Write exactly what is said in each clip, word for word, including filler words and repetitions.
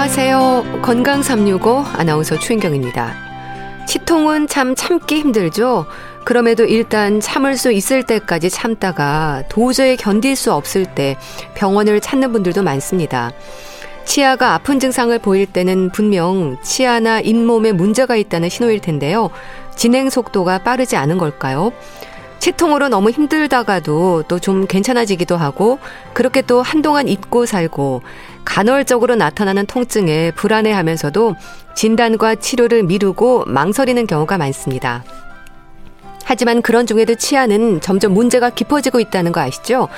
안녕하세요. 건강삼육오 아나운서 최인경입니다. 치통은 참 참기 힘들죠. 그럼에도 일단 참을 수 있을 때까지 참다가 도저히 견딜 수 없을 때 병원을 찾는 분들도 많습니다. 치아가 아픈 증상을 보일 때는 분명 치아나 잇몸에 문제가 있다는 신호일 텐데요. 진행 속도가 빠르지 않은 걸까요? 치통으로 너무 힘들다가도 또 좀 괜찮아지기도 하고 그렇게 또 한동안 잊고 살고 간헐적으로 나타나는 통증에 불안해하면서도 진단과 치료를 미루고 망설이는 경우가 많습니다. 하지만 그런 중에도 치아는 점점 문제가 깊어지고 있다는 거 아시죠?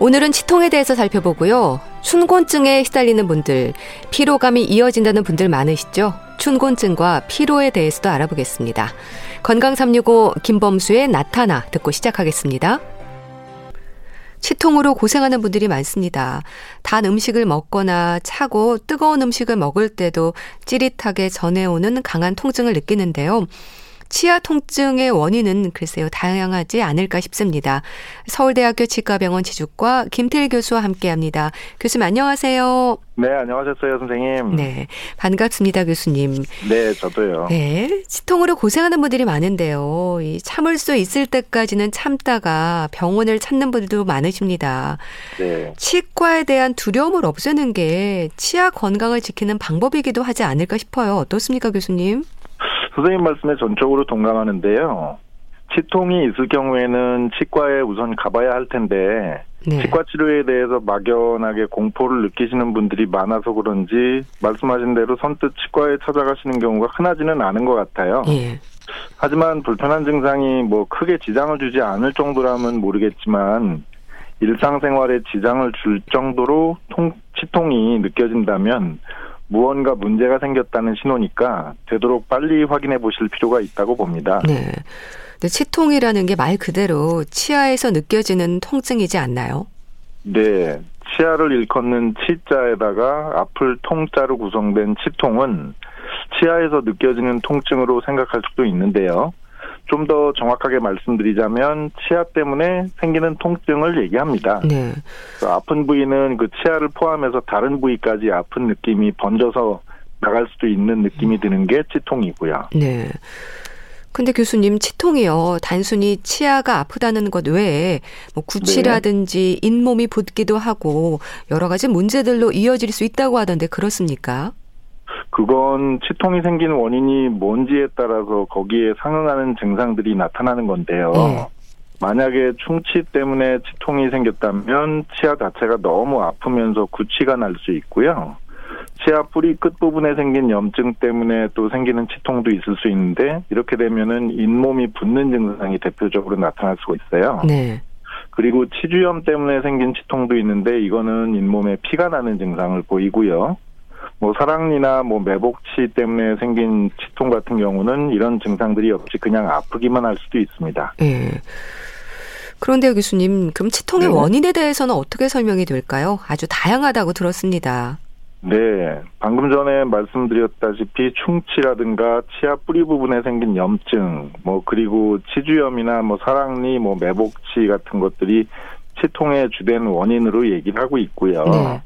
오늘은 치통에 대해서 살펴보고요. 춘곤증에 시달리는 분들, 피로감이 이어진다는 분들 많으시죠? 춘곤증과 피로에 대해서도 알아보겠습니다. 건강삼육오 김범수의 나타나 듣고 시작하겠습니다. 치통으로 고생하는 분들이 많습니다. 단 음식을 먹거나 차고 뜨거운 음식을 먹을 때도 찌릿하게 전해오는 강한 통증을 느끼는데요. 치아 통증의 원인은 글쎄요 다양하지 않을까 싶습니다. 서울대학교 치과병원 치주과 김태일 교수와 함께합니다. 교수님 안녕하세요. 네, 안녕하셨어요 선생님. 네, 반갑습니다 교수님. 네, 저도요. 네, 치통으로 고생하는 분들이 많은데요. 이 참을 수 있을 때까지는 참다가 병원을 찾는 분들도 많으십니다. 네. 치과에 대한 두려움을 없애는 게 치아 건강을 지키는 방법이기도 하지 않을까 싶어요. 어떻습니까 교수님? 선생님 말씀에 전적으로 동감하는데요. 치통이 있을 경우에는 치과에 우선 가봐야 할 텐데 네. 치과 치료에 대해서 막연하게 공포를 느끼시는 분들이 많아서 그런지 말씀하신 대로 선뜻 치과에 찾아가시는 경우가 흔하지는 않은 것 같아요. 예. 하지만 불편한 증상이 뭐 크게 지장을 주지 않을 정도라면 모르겠지만 일상생활에 지장을 줄 정도로 통, 치통이 느껴진다면 무언가 문제가 생겼다는 신호니까 되도록 빨리 확인해 보실 필요가 있다고 봅니다. 네, 근데 치통이라는 게 말 그대로 치아에서 느껴지는 통증이지 않나요? 네, 치아를 일컫는 치자에다가 아플 통자로 구성된 치통은 치아에서 느껴지는 통증으로 생각할 수도 있는데요. 좀 더 정확하게 말씀드리자면 치아 때문에 생기는 통증을 얘기합니다. 네. 아픈 부위는 그 치아를 포함해서 다른 부위까지 아픈 느낌이 번져서 나갈 수도 있는 느낌이 드는 게 치통이고요. 네. 근데 교수님 치통이요. 단순히 치아가 아프다는 것 외에 뭐 구취라든지 네. 잇몸이 붓기도 하고 여러 가지 문제들로 이어질 수 있다고 하던데 그렇습니까? 그건 치통이 생긴 원인이 뭔지에 따라서 거기에 상응하는 증상들이 나타나는 건데요. 네. 만약에 충치 때문에 치통이 생겼다면 치아 자체가 너무 아프면서 구취가 날 수 있고요. 치아 뿌리 끝부분에 생긴 염증 때문에 또 생기는 치통도 있을 수 있는데 이렇게 되면은 잇몸이 붓는 증상이 대표적으로 나타날 수가 있어요. 네. 그리고 치주염 때문에 생긴 치통도 있는데 이거는 잇몸에 피가 나는 증상을 보이고요. 뭐 사랑니나 뭐 매복치 때문에 생긴 치통 같은 경우는 이런 증상들이 없이 그냥 아프기만 할 수도 있습니다. 예. 그런데요, 교수님, 그럼 치통의 네. 원인에 대해서는 어떻게 설명이 될까요? 아주 다양하다고 들었습니다. 네, 방금 전에 말씀드렸다시피 충치라든가 치아 뿌리 부분에 생긴 염증, 뭐 그리고 치주염이나 뭐 사랑니, 뭐 매복치 같은 것들이 치통의 주된 원인으로 얘기를 하고 있고요. 네.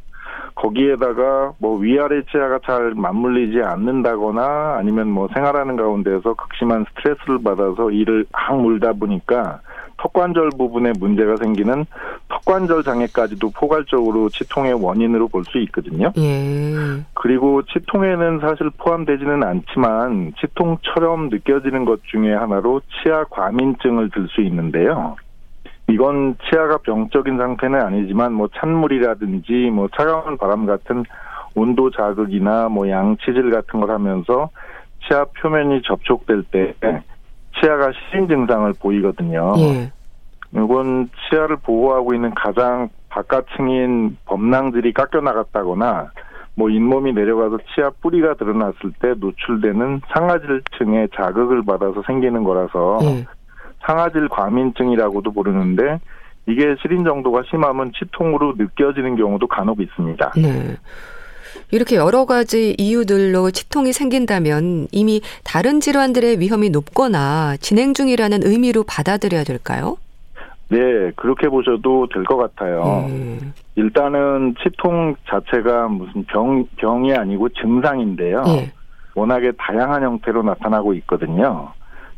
거기에다가 뭐 위아래 치아가 잘 맞물리지 않는다거나 아니면 뭐 생활하는 가운데서 극심한 스트레스를 받아서 이를 악물다 보니까 턱관절 부분에 문제가 생기는 턱관절 장애까지도 포괄적으로 치통의 원인으로 볼 수 있거든요. 예. 그리고 치통에는 사실 포함되지는 않지만 치통처럼 느껴지는 것 중에 하나로 치아 과민증을 들 수 있는데요. 이건 치아가 병적인 상태는 아니지만 뭐 찬물이라든지 뭐 차가운 바람 같은 온도 자극이나 뭐 양치질 같은 걸 하면서 치아 표면이 접촉될 때 치아가 시린 증상을 보이거든요. 예. 이건 치아를 보호하고 있는 가장 바깥층인 범낭질이 깎여 나갔다거나 뭐 잇몸이 내려가서 치아 뿌리가 드러났을 때 노출되는 상아질층의 자극을 받아서 생기는 거라서 예. 상아질 과민증이라고도 부르는데 이게 시린 정도가 심하면 치통으로 느껴지는 경우도 간혹 있습니다. 네. 이렇게 여러 가지 이유들로 치통이 생긴다면 이미 다른 질환들의 위험이 높거나 진행 중이라는 의미로 받아들여야 될까요? 네. 그렇게 보셔도 될 것 같아요. 음. 일단은 치통 자체가 무슨 병, 병이 아니고 증상인데요. 예. 워낙에 다양한 형태로 나타나고 있거든요.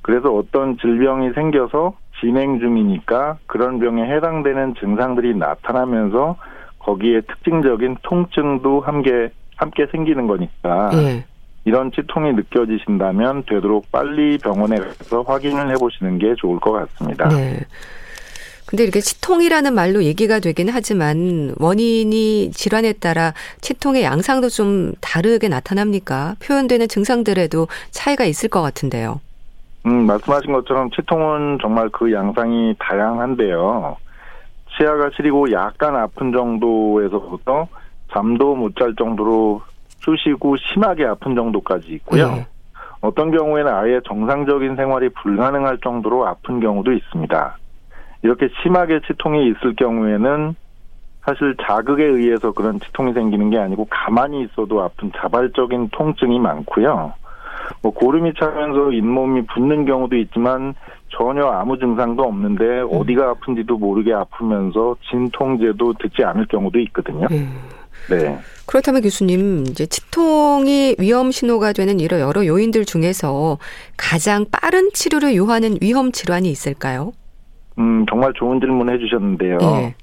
그래서 어떤 질병이 생겨서 진행 중이니까 그런 병에 해당되는 증상들이 나타나면서 거기에 특징적인 통증도 함께 함께 생기는 거니까 예. 이런 치통이 느껴지신다면 되도록 빨리 병원에 가서 확인을 해보시는 게 좋을 것 같습니다. 네. 근데 이렇게 치통이라는 말로 얘기가 되긴 하지만 원인이 질환에 따라 치통의 양상도 좀 다르게 나타납니까? 표현되는 증상들에도 차이가 있을 것 같은데요. 음, 말씀하신 것처럼 치통은 정말 그 양상이 다양한데요. 치아가 시리고 약간 아픈 정도에서부터 잠도 못 잘 정도로 쑤시고 심하게 아픈 정도까지 있고요. 네. 어떤 경우에는 아예 정상적인 생활이 불가능할 정도로 아픈 경우도 있습니다. 이렇게 심하게 치통이 있을 경우에는 사실 자극에 의해서 그런 치통이 생기는 게 아니고 가만히 있어도 아픈 자발적인 통증이 많고요. 뭐 고름이 차면서 잇몸이 붓는 경우도 있지만 전혀 아무 증상도 없는데 어디가 아픈지도 모르게 아프면서 진통제도 듣지 않을 경우도 있거든요. 음. 네. 그렇다면 교수님, 이제 치통이 위험 신호가 되는 이런 여러 요인들 중에서 가장 빠른 치료를 요하는 위험 질환이 있을까요? 음, 정말 좋은 질문 해주셨는데요. 예.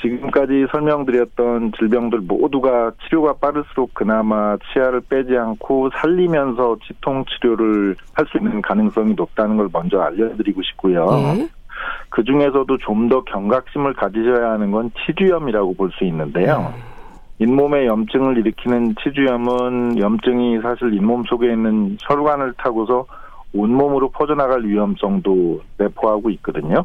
지금까지 설명드렸던 질병들 모두가 치료가 빠를수록 그나마 치아를 빼지 않고 살리면서 치통 치료를 할 수 있는 가능성이 높다는 걸 먼저 알려드리고 싶고요. 예. 그중에서도 좀 더 경각심을 가지셔야 하는 건 치주염이라고 볼 수 있는데요. 예. 잇몸에 염증을 일으키는 치주염은 염증이 사실 잇몸 속에 있는 혈관을 타고서 온몸으로 퍼져나갈 위험성도 내포하고 있거든요.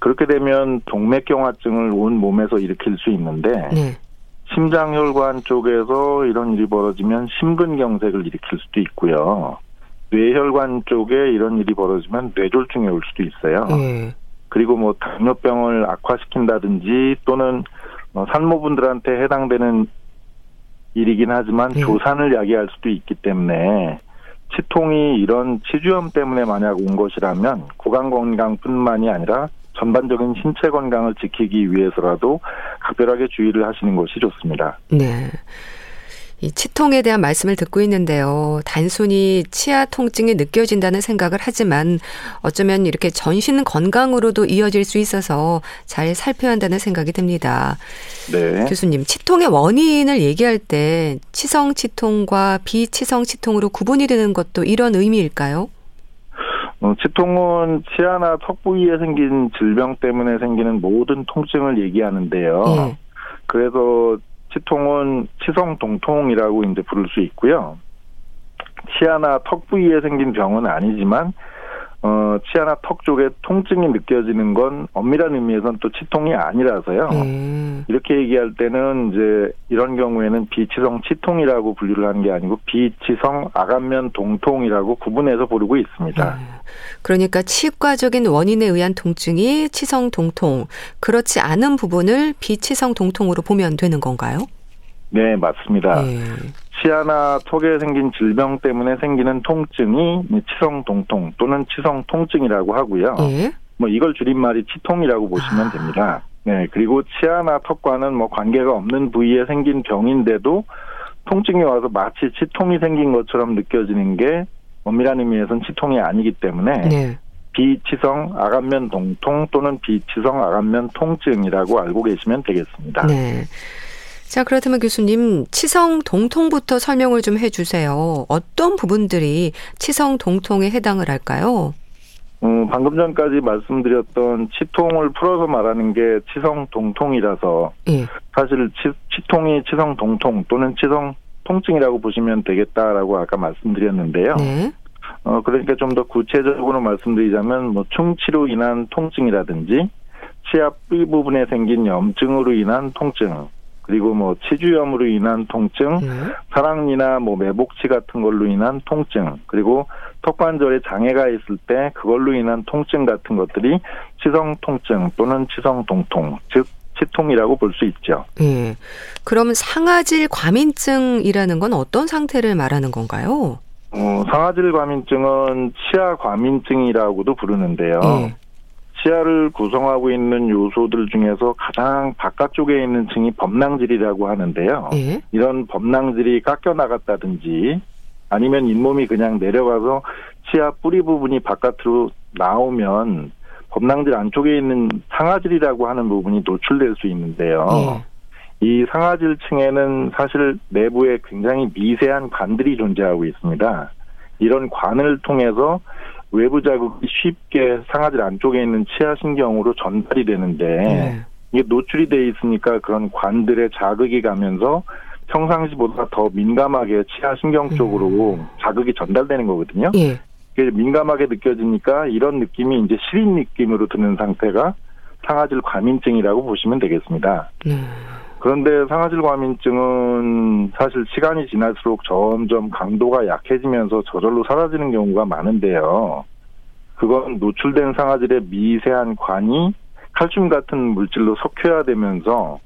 그렇게 되면 동맥경화증을 온 몸에서 일으킬 수 있는데 네. 심장혈관 쪽에서 이런 일이 벌어지면 심근경색을 일으킬 수도 있고요. 뇌혈관 쪽에 이런 일이 벌어지면 뇌졸중에 올 수도 있어요. 네. 그리고 뭐 당뇨병을 악화시킨다든지 또는 산모분들한테 해당되는 일이긴 하지만 네. 조산을 야기할 수도 있기 때문에 치통이 이런 치주염 때문에 만약 온 것이라면 구강건강뿐만이 아니라 전반적인 신체 건강을 지키기 위해서라도 각별하게 주의를 하시는 것이 좋습니다. 네. 이 치통에 대한 말씀을 듣고 있는데요. 단순히 치아 통증이 느껴진다는 생각을 하지만 어쩌면 이렇게 전신 건강으로도 이어질 수 있어서 잘 살펴야 한다는 생각이 듭니다. 네. 교수님, 치통의 원인을 얘기할 때 치성 치통과 비치성 치통으로 구분이 되는 것도 이런 의미일까요? 치통은 치아나 턱 부위에 생긴 질병 때문에 생기는 모든 통증을 얘기하는데요. 네. 그래서 치통은 치성동통이라고 이제 부를 수 있고요. 치아나 턱 부위에 생긴 병은 아니지만 어, 치아나 턱 쪽에 통증이 느껴지는 건 엄밀한 의미에서는 또 치통이 아니라서요. 음. 이렇게 얘기할 때는 이제 이런 경우에는 비치성 치통이라고 분류를 하는 게 아니고 비치성 아간면 동통이라고 구분해서 부르고 있습니다. 음. 그러니까 치과적인 원인에 의한 통증이 치성 동통, 그렇지 않은 부분을 비치성 동통으로 보면 되는 건가요? 네, 맞습니다. 음. 치아나 턱에 생긴 질병 때문에 생기는 통증이 치성동통 또는 치성통증이라고 하고요. 예? 뭐 이걸 줄임말이 치통이라고 보시면 아. 됩니다. 네, 그리고 치아나 턱과는 뭐 관계가 없는 부위에 생긴 병인데도 통증이 와서 마치 치통이 생긴 것처럼 느껴지는 게 엄밀한 의미에서는 치통이 아니기 때문에 예. 비치성 아간면 동통 또는 비치성 아간면 통증이라고 알고 계시면 되겠습니다. 네. 자, 그렇다면 교수님, 치성 동통부터 설명을 좀 해주세요. 어떤 부분들이 치성 동통에 해당을 할까요? 음, 방금 전까지 말씀드렸던 치통을 풀어서 말하는 게 치성 동통이라서 예. 사실 치, 치통이 치성 동통 또는 치성 통증이라고 보시면 되겠다라고 아까 말씀드렸는데요. 예. 어, 그러니까 좀 더 구체적으로 말씀드리자면 뭐 충치로 인한 통증이라든지 치아 뿌리 부분에 생긴 염증으로 인한 통증, 그리고 뭐 치주염으로 인한 통증, 네. 사랑니나 뭐 매복치 같은 걸로 인한 통증, 그리고 턱관절에 장애가 있을 때 그걸로 인한 통증 같은 것들이 치성통증 또는 치성동통, 즉 치통이라고 볼 수 있죠. 네. 그럼 상아질 과민증이라는 건 어떤 상태를 말하는 건가요? 어, 상아질 과민증은 치아 과민증이라고도 부르는데요. 네. 치아를 구성하고 있는 요소들 중에서 가장 바깥쪽에 있는 층이 범낭질이라고 하는데요. 예? 이런 범낭질이 깎여 나갔다든지 아니면 잇몸이 그냥 내려가서 치아 뿌리 부분이 바깥으로 나오면 범낭질 안쪽에 있는 상아질이라고 하는 부분이 노출될 수 있는데요. 예. 이 상아질 층에는 사실 내부에 굉장히 미세한 관들이 존재하고 있습니다. 이런 관을 통해서 외부 자극이 쉽게 상아질 안쪽에 있는 치아신경으로 전달이 되는데 네. 이게 노출이 돼 있으니까 그런 관들의 자극이 가면서 평상시보다 더 민감하게 치아신경 쪽으로 음. 자극이 전달되는 거거든요. 네. 그게 민감하게 느껴지니까 이런 느낌이 이제 시린 느낌으로 드는 상태가 상아질 과민증이라고 보시면 되겠습니다. 음. 그런데 상아질 과민증은 사실 시간이 지날수록 점점 강도가 약해지면서 저절로 사라지는 경우가 많은데요. 그건 노출된 상아질의 미세한 관이 칼슘 같은 물질로 섞여야 되면서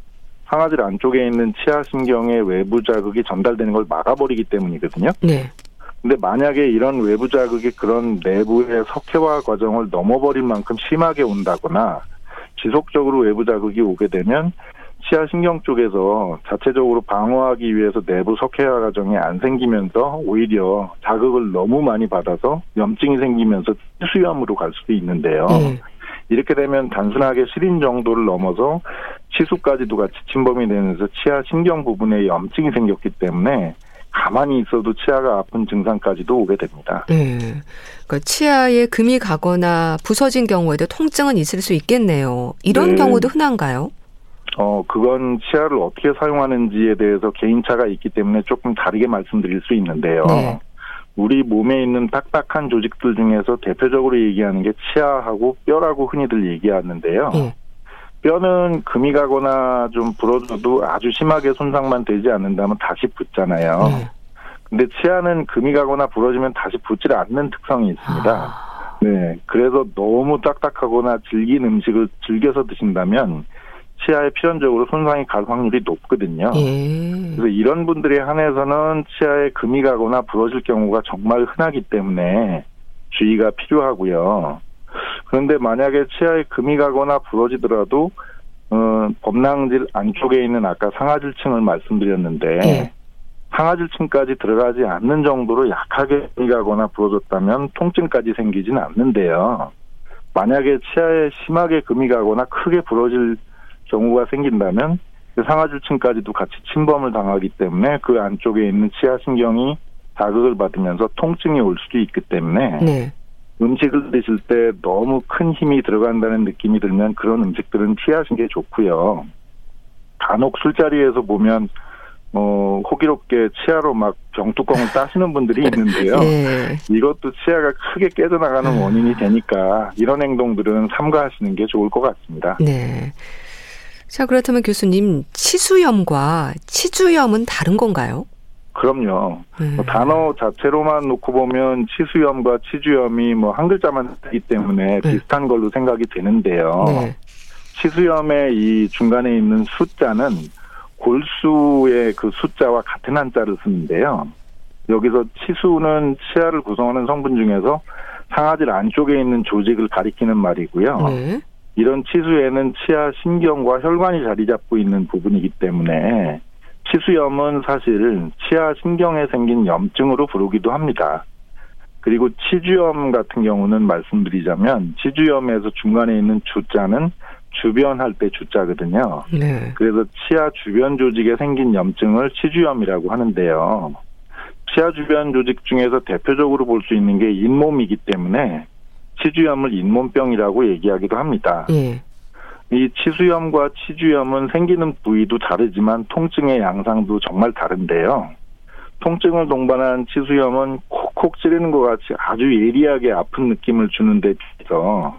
상아질 안쪽에 있는 치아신경의 외부 자극이 전달되는 걸 막아버리기 때문이거든요. 네. 근데 만약에 이런 외부 자극이 그런 내부의 석회화 과정을 넘어버릴 만큼 심하게 온다거나 지속적으로 외부 자극이 오게 되면 치아신경 쪽에서 자체적으로 방어하기 위해서 내부 석회화 과정이 안 생기면서 오히려 자극을 너무 많이 받아서 염증이 생기면서 치수염으로 갈 수도 있는데요. 네. 이렇게 되면 단순하게 시린 정도를 넘어서 치수까지도 같이 침범이 되면서 치아신경 부분에 염증이 생겼기 때문에 가만히 있어도 치아가 아픈 증상까지도 오게 됩니다. 네. 그러니까 치아에 금이 가거나 부서진 경우에도 통증은 있을 수 있겠네요. 이런 네. 경우도 흔한가요? 어, 그건 치아를 어떻게 사용하는지에 대해서 개인차가 있기 때문에 조금 다르게 말씀드릴 수 있는데요. 네. 우리 몸에 있는 딱딱한 조직들 중에서 대표적으로 얘기하는 게 치아하고 뼈라고 흔히들 얘기하는데요. 네. 뼈는 금이 가거나 좀 부러져도 아주 심하게 손상만 되지 않는다면 다시 붙잖아요. 네. 근데 치아는 금이 가거나 부러지면 다시 붙질 않는 특성이 있습니다. 아. 네, 그래서 너무 딱딱하거나 질긴 음식을 즐겨서 드신다면 치아에 필연적으로 손상이 갈 확률이 높거든요. 예. 그래서 이런 분들에 한해서는 치아에 금이 가거나 부러질 경우가 정말 흔하기 때문에 주의가 필요하고요. 그런데 만약에 치아에 금이 가거나 부러지더라도 어, 범낭질 안쪽에 있는 아까 상아질층을 말씀드렸는데 예. 상아질층까지 들어가지 않는 정도로 약하게 금이 가거나 부러졌다면 통증까지 생기진 않는데요. 만약에 치아에 심하게 금이 가거나 크게 부러질 경우가 생긴다면 상아줄층까지도 같이 침범을 당하기 때문에 그 안쪽에 있는 치아신경이 자극을 받으면서 통증이 올 수도 있기 때문에 네. 음식을 드실 때 너무 큰 힘이 들어간다는 느낌이 들면 그런 음식들은 피하시는 게 좋고요. 간혹 술자리에서 보면 어, 호기롭게 치아로 막 병뚜껑을 따시는 분들이 있는데요. 네. 이것도 치아가 크게 깨져나가는 아. 원인이 되니까 이런 행동들은 삼가하시는 게 좋을 것 같습니다. 네. 자, 그렇다면 교수님, 치수염과 치주염은 다른 건가요? 그럼요. 음. 뭐 단어 자체로만 놓고 보면 치수염과 치주염이 뭐 한 글자만 쓰기 때문에 음. 비슷한 걸로 생각이 되는데요. 네. 치수염의 이 중간에 있는 숫자는 골수의 그 숫자와 같은 한자를 쓰는데요. 여기서 치수는 치아를 구성하는 성분 중에서 상아질 안쪽에 있는 조직을 가리키는 말이고요. 네. 이런 치수에는 치아 신경과 혈관이 자리 잡고 있는 부분이기 때문에 치수염은 사실 치아 신경에 생긴 염증으로 부르기도 합니다. 그리고 치주염 같은 경우는 말씀드리자면 치주염에서 중간에 있는 주자는 주변할 때 주자거든요. 네. 그래서 치아 주변 조직에 생긴 염증을 치주염이라고 하는데요. 치아 주변 조직 중에서 대표적으로 볼 수 있는 게 잇몸이기 때문에 치주염을 잇몸병이라고 얘기하기도 합니다. 예. 이 치수염과 치주염은 생기는 부위도 다르지만 통증의 양상도 정말 다른데요. 통증을 동반한 치수염은 콕콕 찌르는 것 같이 아주 예리하게 아픈 느낌을 주는 데 비해서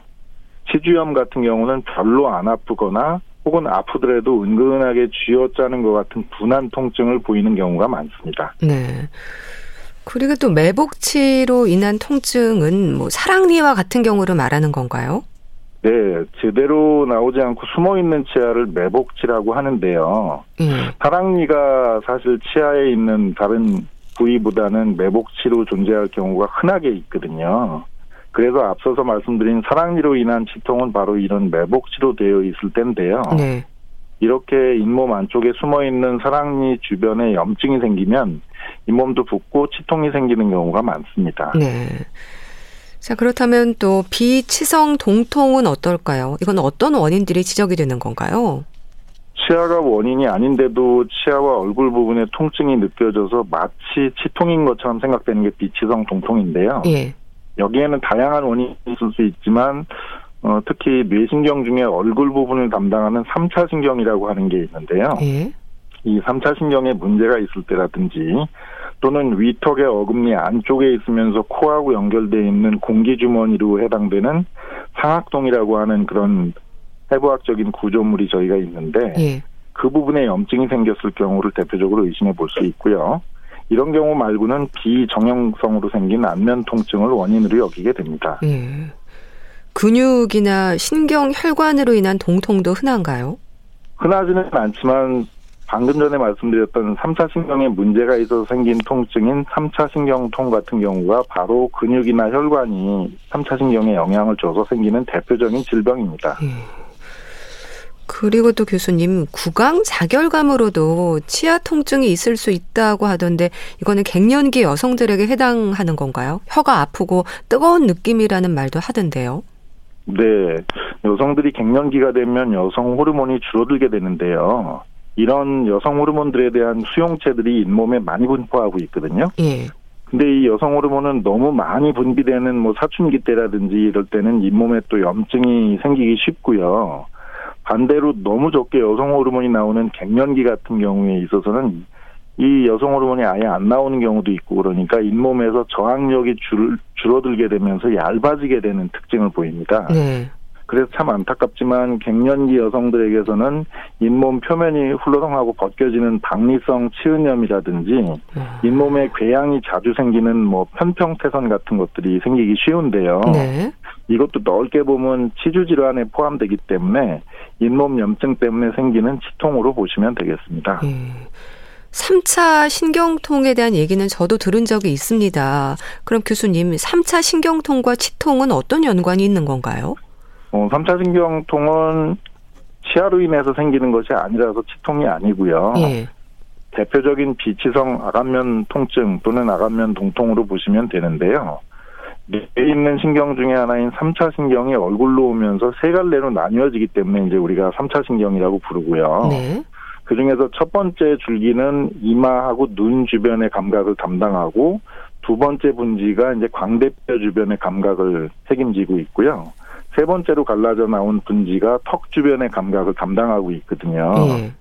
치주염 같은 경우는 별로 안 아프거나 혹은 아프더라도 은근하게 쥐어짜는 것 같은 분한 통증을 보이는 경우가 많습니다. 네. 그리고 또 매복치로 인한 통증은 뭐 사랑니와 같은 경우를 말하는 건가요? 네, 제대로 나오지 않고 숨어있는 치아를 매복치라고 하는데요. 음. 사랑니가 사실 치아에 있는 다른 부위보다는 매복치로 존재할 경우가 흔하게 있거든요. 그래서 앞서서 말씀드린 사랑니로 인한 치통은 바로 이런 매복치로 되어 있을 때인데요. 네. 이렇게 잇몸 안쪽에 숨어있는 사랑니 주변에 염증이 생기면 잇몸도 붓고 치통이 생기는 경우가 많습니다. 네. 자, 그렇다면 또 비치성 동통은 어떨까요? 이건 어떤 원인들이 지적이 되는 건가요? 치아가 원인이 아닌데도 치아와 얼굴 부분에 통증이 느껴져서 마치 치통인 것처럼 생각되는 게 비치성 동통인데요. 예. 여기에는 다양한 원인이 있을 수 있지만 어, 특히 뇌신경 중에 얼굴 부분을 담당하는 삼 차 신경이라고 하는 게 있는데요. 예. 이 삼 차 신경에 문제가 있을 때라든지 또는 위턱의 어금니 안쪽에 있으면서 코하고 연결되어 있는 공기주머니로 해당되는 상악동이라고 하는 그런 해부학적인 구조물이 저희가 있는데 예. 그 부분에 염증이 생겼을 경우를 대표적으로 의심해 볼 수 있고요. 이런 경우 말고는 비정형성으로 생긴 안면 통증을 원인으로 여기게 됩니다. 예. 근육이나 신경, 혈관으로 인한 동통도 흔한가요? 흔하지는 않지만 방금 전에 말씀드렸던 삼 차 신경에 문제가 있어서 생긴 통증인 삼 차 신경통 같은 경우가 바로 근육이나 혈관이 삼 차 신경에 영향을 줘서 생기는 대표적인 질병입니다. 예. 그리고 또 교수님, 구강 자결감으로도 치아 통증이 있을 수 있다고 하던데 이거는 갱년기 여성들에게 해당하는 건가요? 혀가 아프고 뜨거운 느낌이라는 말도 하던데요. 네. 여성들이 갱년기가 되면 여성 호르몬이 줄어들게 되는데요. 이런 여성 호르몬들에 대한 수용체들이 잇몸에 많이 분포하고 있거든요. 예. 근데 이 여성 호르몬은 너무 많이 분비되는 뭐 사춘기 때라든지 이럴 때는 잇몸에 또 염증이 생기기 쉽고요. 반대로 너무 적게 여성 호르몬이 나오는 갱년기 같은 경우에 있어서는 이 여성 호르몬이 아예 안 나오는 경우도 있고 그러니까 잇몸에서 저항력이 줄, 줄어들게 되면서 얇아지게 되는 특징을 보입니다. 네. 그래서 참 안타깝지만 갱년기 여성들에게서는 잇몸 표면이 훌러덩하고 벗겨지는 박리성 치은염이라든지 잇몸에 궤양이 자주 생기는 뭐 편평태선 같은 것들이 생기기 쉬운데요. 네. 이것도 넓게 보면 치주질환에 포함되기 때문에 잇몸 염증 때문에 생기는 치통으로 보시면 되겠습니다. 음. 삼 차 신경통에 대한 얘기는 저도 들은 적이 있습니다. 그럼 교수님, 삼 차 신경통과 치통은 어떤 연관이 있는 건가요? 어, 삼 차 신경통은 치아로 인해서 생기는 것이 아니라서 치통이 아니고요. 예. 대표적인 비치성 아간면 통증 또는 아간면 동통으로 보시면 되는데요. 뇌에 있는 신경 중에 하나인 삼 차 신경이 얼굴로 오면서 세 갈래로 나뉘어지기 때문에 이제 우리가 삼 차 신경이라고 부르고요. 네. 그중에서 첫 번째 줄기는 이마하고 눈 주변의 감각을 담당하고 두 번째 분지가 이제 광대뼈 주변의 감각을 책임지고 있고요. 세 번째로 갈라져 나온 분지가 턱 주변의 감각을 담당하고 있거든요. 네.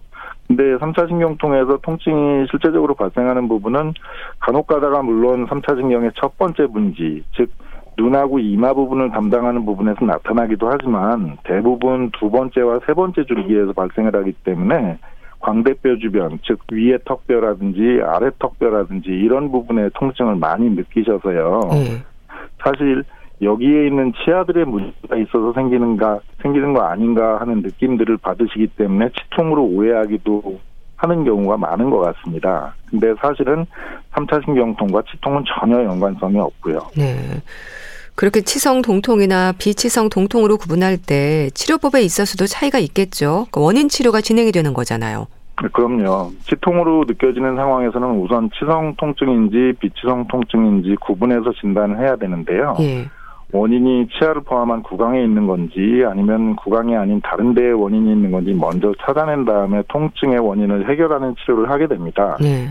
근데 삼 차 신경통에서 통증이 실제적으로 발생하는 부분은 간혹가다가 물론 삼 차 신경의 첫 번째 분지, 즉 눈하고 이마 부분을 담당하는 부분에서 나타나기도 하지만 대부분 두 번째와 세 번째 줄기에서 발생을 하기 때문에 광대뼈 주변, 즉 위에 턱뼈라든지 아래 턱뼈라든지 이런 부분에 통증을 많이 느끼셔서요. 네. 사실 여기에 있는 치아들의 문제가 있어서 생기는가, 생기는 거 아닌가 하는 느낌들을 받으시기 때문에 치통으로 오해하기도 하는 경우가 많은 것 같습니다. 근데 사실은 삼 차 신경통과 치통은 전혀 연관성이 없고요. 네. 그렇게 치성 동통이나 비치성 동통으로 구분할 때 치료법에 있어서도 차이가 있겠죠. 그러니까 원인 치료가 진행이 되는 거잖아요. 그럼요. 치통으로 느껴지는 상황에서는 우선 치성 통증인지 비치성 통증인지 구분해서 진단을 해야 되는데요. 예. 원인이 치아를 포함한 구강에 있는 건지 아니면 구강이 아닌 다른 데에 원인이 있는 건지 먼저 찾아낸 다음에 통증의 원인을 해결하는 치료를 하게 됩니다. 네.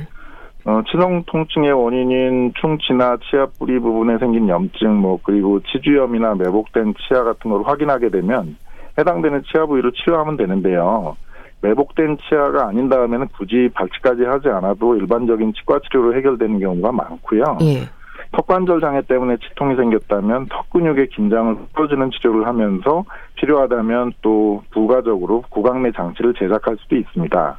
어, 치성 통증의 원인인 충치나 치아 뿌리 부분에 생긴 염증, 뭐 그리고 치주염이나 매복된 치아 같은 걸 확인하게 되면 해당되는 치아 부위를 치료하면 되는데요. 매복된 치아가 아닌 다음에는 굳이 발치까지 하지 않아도 일반적인 치과 치료로 해결되는 경우가 많고요. 네. 턱관절 장애 때문에 치통이 생겼다면 턱 근육의 긴장을 풀어주는 치료를 하면서 필요하다면 또 부가적으로 구강 내 장치를 제작할 수도 있습니다.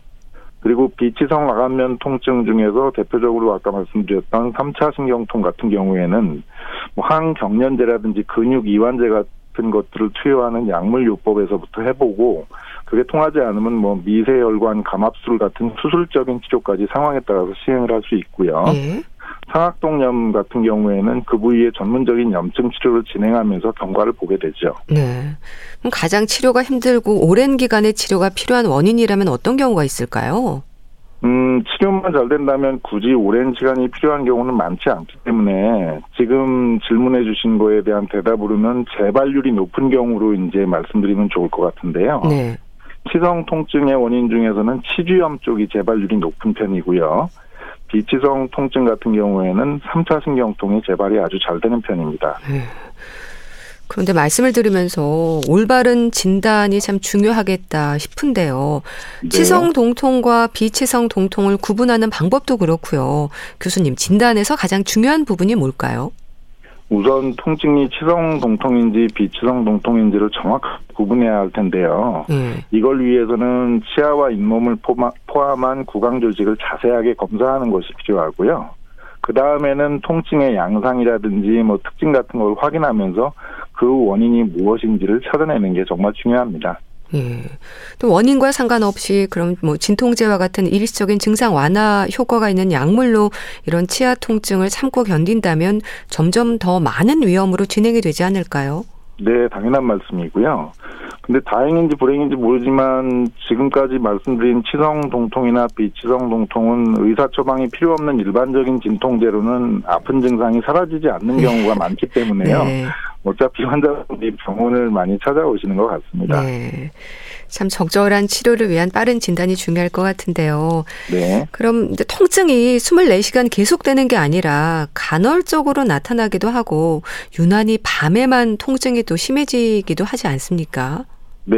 그리고 비치성 아간면 통증 중에서 대표적으로 아까 말씀드렸던 삼 차 신경통 같은 경우에는 뭐 항경련제라든지 근육 이완제 같은 것들을 투여하는 약물요법에서부터 해보고 그게 통하지 않으면 뭐 미세혈관 감압술 같은 수술적인 치료까지 상황에 따라서 시행을 할 수 있고요. 네. 상악동염 같은 경우에는 그 부위의 전문적인 염증 치료를 진행하면서 경과를 보게 되죠. 네. 그럼 가장 치료가 힘들고 오랜 기간의 치료가 필요한 원인이라면 어떤 경우가 있을까요? 음, 치료만 잘 된다면 굳이 오랜 시간이 필요한 경우는 많지 않기 때문에 지금 질문해 주신 거에 대한 대답으로는 재발률이 높은 경우로 이제 말씀드리면 좋을 것 같은데요. 네. 치성 통증의 원인 중에서는 치주염 쪽이 재발률이 높은 편이고요. 비치성 통증 같은 경우에는 삼 차 신경통이 재발이 아주 잘 되는 편입니다. 네. 그런데 말씀을 들으면서 올바른 진단이 참 중요하겠다 싶은데요. 네. 치성 동통과 비치성 동통을 구분하는 방법도 그렇고요. 교수님, 진단에서 가장 중요한 부분이 뭘까요? 우선 통증이 치성 동통인지 비치성 동통인지를 정확히 구분해야 할 텐데요. 음. 이걸 위해서는 치아와 잇몸을 포함한 구강 조직을 자세하게 검사하는 것이 필요하고요. 그 다음에는 통증의 양상이라든지 뭐 특징 같은 걸 확인하면서 그 원인이 무엇인지를 찾아내는 게 정말 중요합니다. 예. 또 원인과 상관없이 그럼 뭐 진통제와 같은 일시적인 증상 완화 효과가 있는 약물로 이런 치아 통증을 참고 견딘다면 점점 더 많은 위험으로 진행이 되지 않을까요? 네, 당연한 말씀이고요. 근데 다행인지 불행인지 모르지만 지금까지 말씀드린 치성 동통이나 비치성 동통은 의사 처방이 필요 없는 일반적인 진통제로는 아픈 증상이 사라지지 않는 경우가 많기 때문에요. 네. 어차피 환자분들이 병원을 많이 찾아오시는 것 같습니다. 네. 참 적절한 치료를 위한 빠른 진단이 중요할 것 같은데요. 네. 그럼 이제 통증이 이십사 시간 계속되는 게 아니라 간헐적으로 나타나기도 하고 유난히 밤에만 통증이 또 심해지기도 하지 않습니까? 네.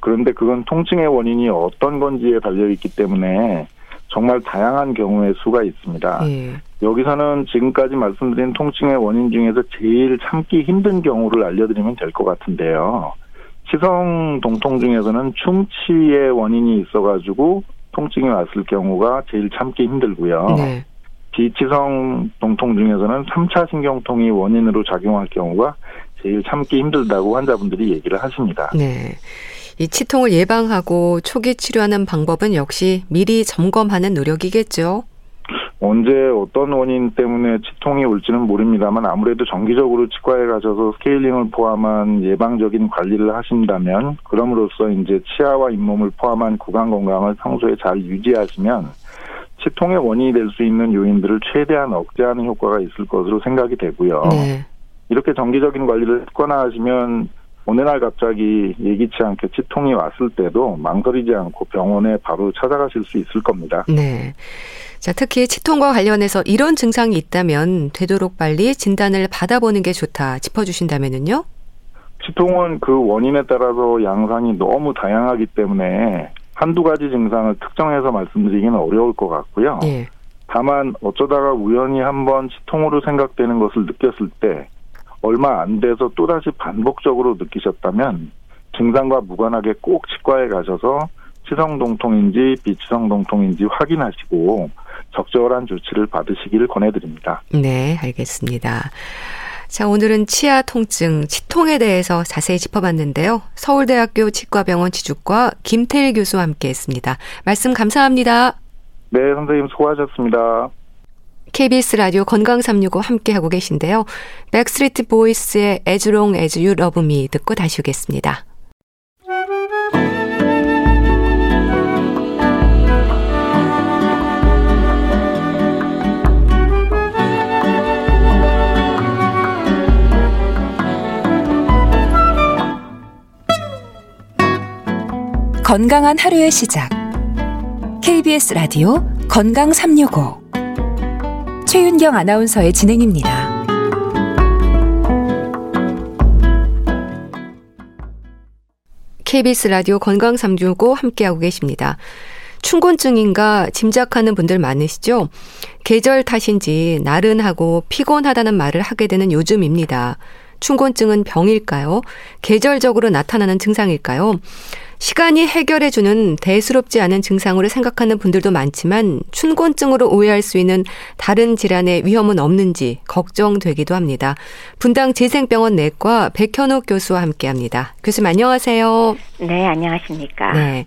그런데 그건 통증의 원인이 어떤 건지에 달려있기 때문에 정말 다양한 경우의 수가 있습니다. 네. 여기서는 지금까지 말씀드린 통증의 원인 중에서 제일 참기 힘든 경우를 알려드리면 될 것 같은데요. 치성 동통 중에서는 충치의 원인이 있어가지고 통증이 왔을 경우가 제일 참기 힘들고요. 네. 비치성 동통 중에서는 삼 차 신경통이 원인으로 작용할 경우가 제일 참기 힘들다고 환자분들이 얘기를 하십니다. 네. 이 치통을 예방하고 초기 치료하는 방법은 역시 미리 점검하는 노력이겠죠. 언제 어떤 원인 때문에 치통이 올지는 모릅니다만 아무래도 정기적으로 치과에 가셔서 스케일링을 포함한 예방적인 관리를 하신다면 그럼으로써 이제 치아와 잇몸을 포함한 구강 건강을 평소에 잘 유지하시면 치통의 원인이 될 수 있는 요인들을 최대한 억제하는 효과가 있을 것으로 생각이 되고요. 네. 이렇게 정기적인 관리를 했거나 하시면 어느 날 갑자기 예기치 않게 치통이 왔을 때도 망설이지 않고 병원에 바로 찾아가실 수 있을 겁니다. 네. 자, 특히 치통과 관련해서 이런 증상이 있다면 되도록 빨리 진단을 받아보는 게 좋다 짚어주신다면은요? 치통은 그 원인에 따라서 양상이 너무 다양하기 때문에 한두 가지 증상을 특정해서 말씀드리기는 어려울 것 같고요. 네. 다만 어쩌다가 우연히 한번 치통으로 생각되는 것을 느꼈을 때 얼마 안 돼서 또다시 반복적으로 느끼셨다면 증상과 무관하게 꼭 치과에 가셔서 치성 동통인지 비치성 동통인지 확인하시고 적절한 조치를 받으시기를 권해드립니다. 네, 알겠습니다. 자, 오늘은 치아 통증, 치통에 대해서 자세히 짚어봤는데요. 서울대학교 치과병원 치주과 김태일 교수와 함께했습니다. 말씀 감사합니다. 네, 선생님 수고하셨습니다. 케이비에스 라디오 건강삼육오 함께하고 계신데요. 백스트리트 보이스의 As Long As You Love Me 듣고 다시 오겠습니다. 건강한 하루의 시작. 케이비에스 라디오 건강삼육오 최윤경 아나운서의 진행입니다. 케이비에스 라디오 건강삼육오 함께하고 계십니다. 춘곤증인가 짐작하는 분들 많으시죠? 계절 탓인지 나른하고 피곤하다는 말을 하게 되는 요즘입니다. 춘곤증은 병일까요? 계절적으로 나타나는 증상일까요? 시간이 해결해주는 대수롭지 않은 증상으로 생각하는 분들도 많지만 춘곤증으로 오해할 수 있는 다른 질환의 위험은 없는지 걱정되기도 합니다. 분당재생병원 내과 백현욱 교수와 함께합니다. 교수님 안녕하세요. 네, 안녕하십니까. 네,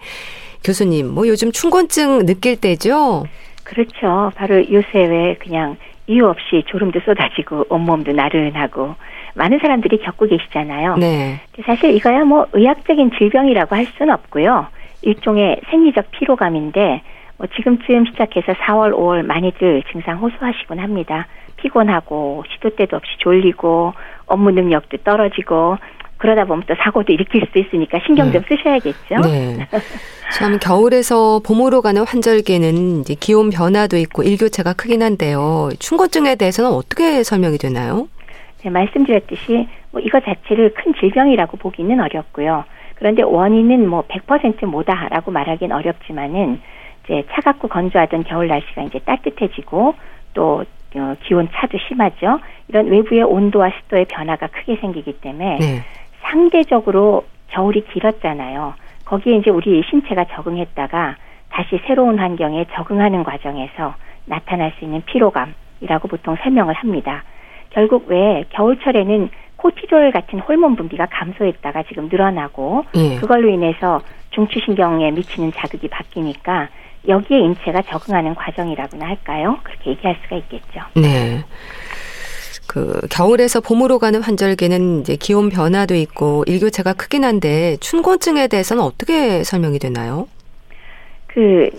교수님 뭐 요즘 춘곤증 느낄 때죠? 그렇죠. 바로 요새 왜 그냥 이유 없이 졸음도 쏟아지고 온몸도 나른하고 많은 사람들이 겪고 계시잖아요. 네. 사실 이거야 뭐 의학적인 질병이라고 할 수는 없고요. 일종의 생리적 피로감인데 뭐 지금쯤 시작해서 사월, 오월 많이들 증상 호소하시곤 합니다. 피곤하고 시도 때도 없이 졸리고 업무 능력도 떨어지고 그러다 보면 또 사고도 일으킬 수도 있으니까 신경 좀 네. 쓰셔야겠죠. 네. 참 겨울에서 봄으로 가는 환절기는 이제 기온 변화도 있고 일교차가 크긴 한데요. 충고증에 대해서는 어떻게 설명이 되나요? 네, 말씀드렸듯이 뭐 이거 자체를 큰 질병이라고 보기는 어렵고요. 그런데 원인은 뭐 백 퍼센트 뭐다라고 말하기는 어렵지만은 이제 차갑고 건조하던 겨울 날씨가 이제 따뜻해지고 또 어, 기온 차도 심하죠. 이런 외부의 온도와 습도의 변화가 크게 생기기 때문에 네. 상대적으로 겨울이 길었잖아요. 거기에 이제 우리 신체가 적응했다가 다시 새로운 환경에 적응하는 과정에서 나타날 수 있는 피로감이라고 보통 설명을 합니다. 결국 왜 겨울철에는 코티졸 같은 호르몬 분비가 감소했다가 지금 늘어나고 네. 그걸로 인해서 중추신경에 미치는 자극이 바뀌니까 여기에 인체가 적응하는 과정이라고나 할까요? 그렇게 얘기할 수가 있겠죠. 네. 그 겨울에서 봄으로 가는 환절기는 이제 기온 변화도 있고 일교차가 크긴 한데 춘곤증에 대해서는 어떻게 설명이 되나요? 그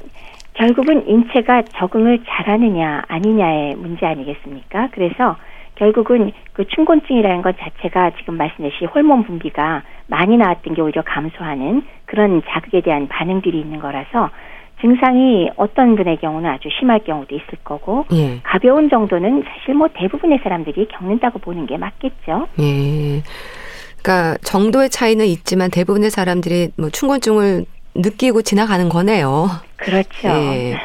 결국은 인체가 적응을 잘하느냐 아니냐의 문제 아니겠습니까? 그래서 결국은 그 춘곤증이라는 것 자체가 지금 말씀드린 호르몬 분비가 많이 나왔던 게 오히려 감소하는 그런 자극에 대한 반응들이 있는 거라서 증상이 어떤 분의 경우는 아주 심할 경우도 있을 거고 예. 가벼운 정도는 사실 뭐 대부분의 사람들이 겪는다고 보는 게 맞겠죠. 예. 그러니까 정도의 차이는 있지만 대부분의 사람들이 뭐 춘곤증을 느끼고 지나가는 거네요. 그렇죠. 예.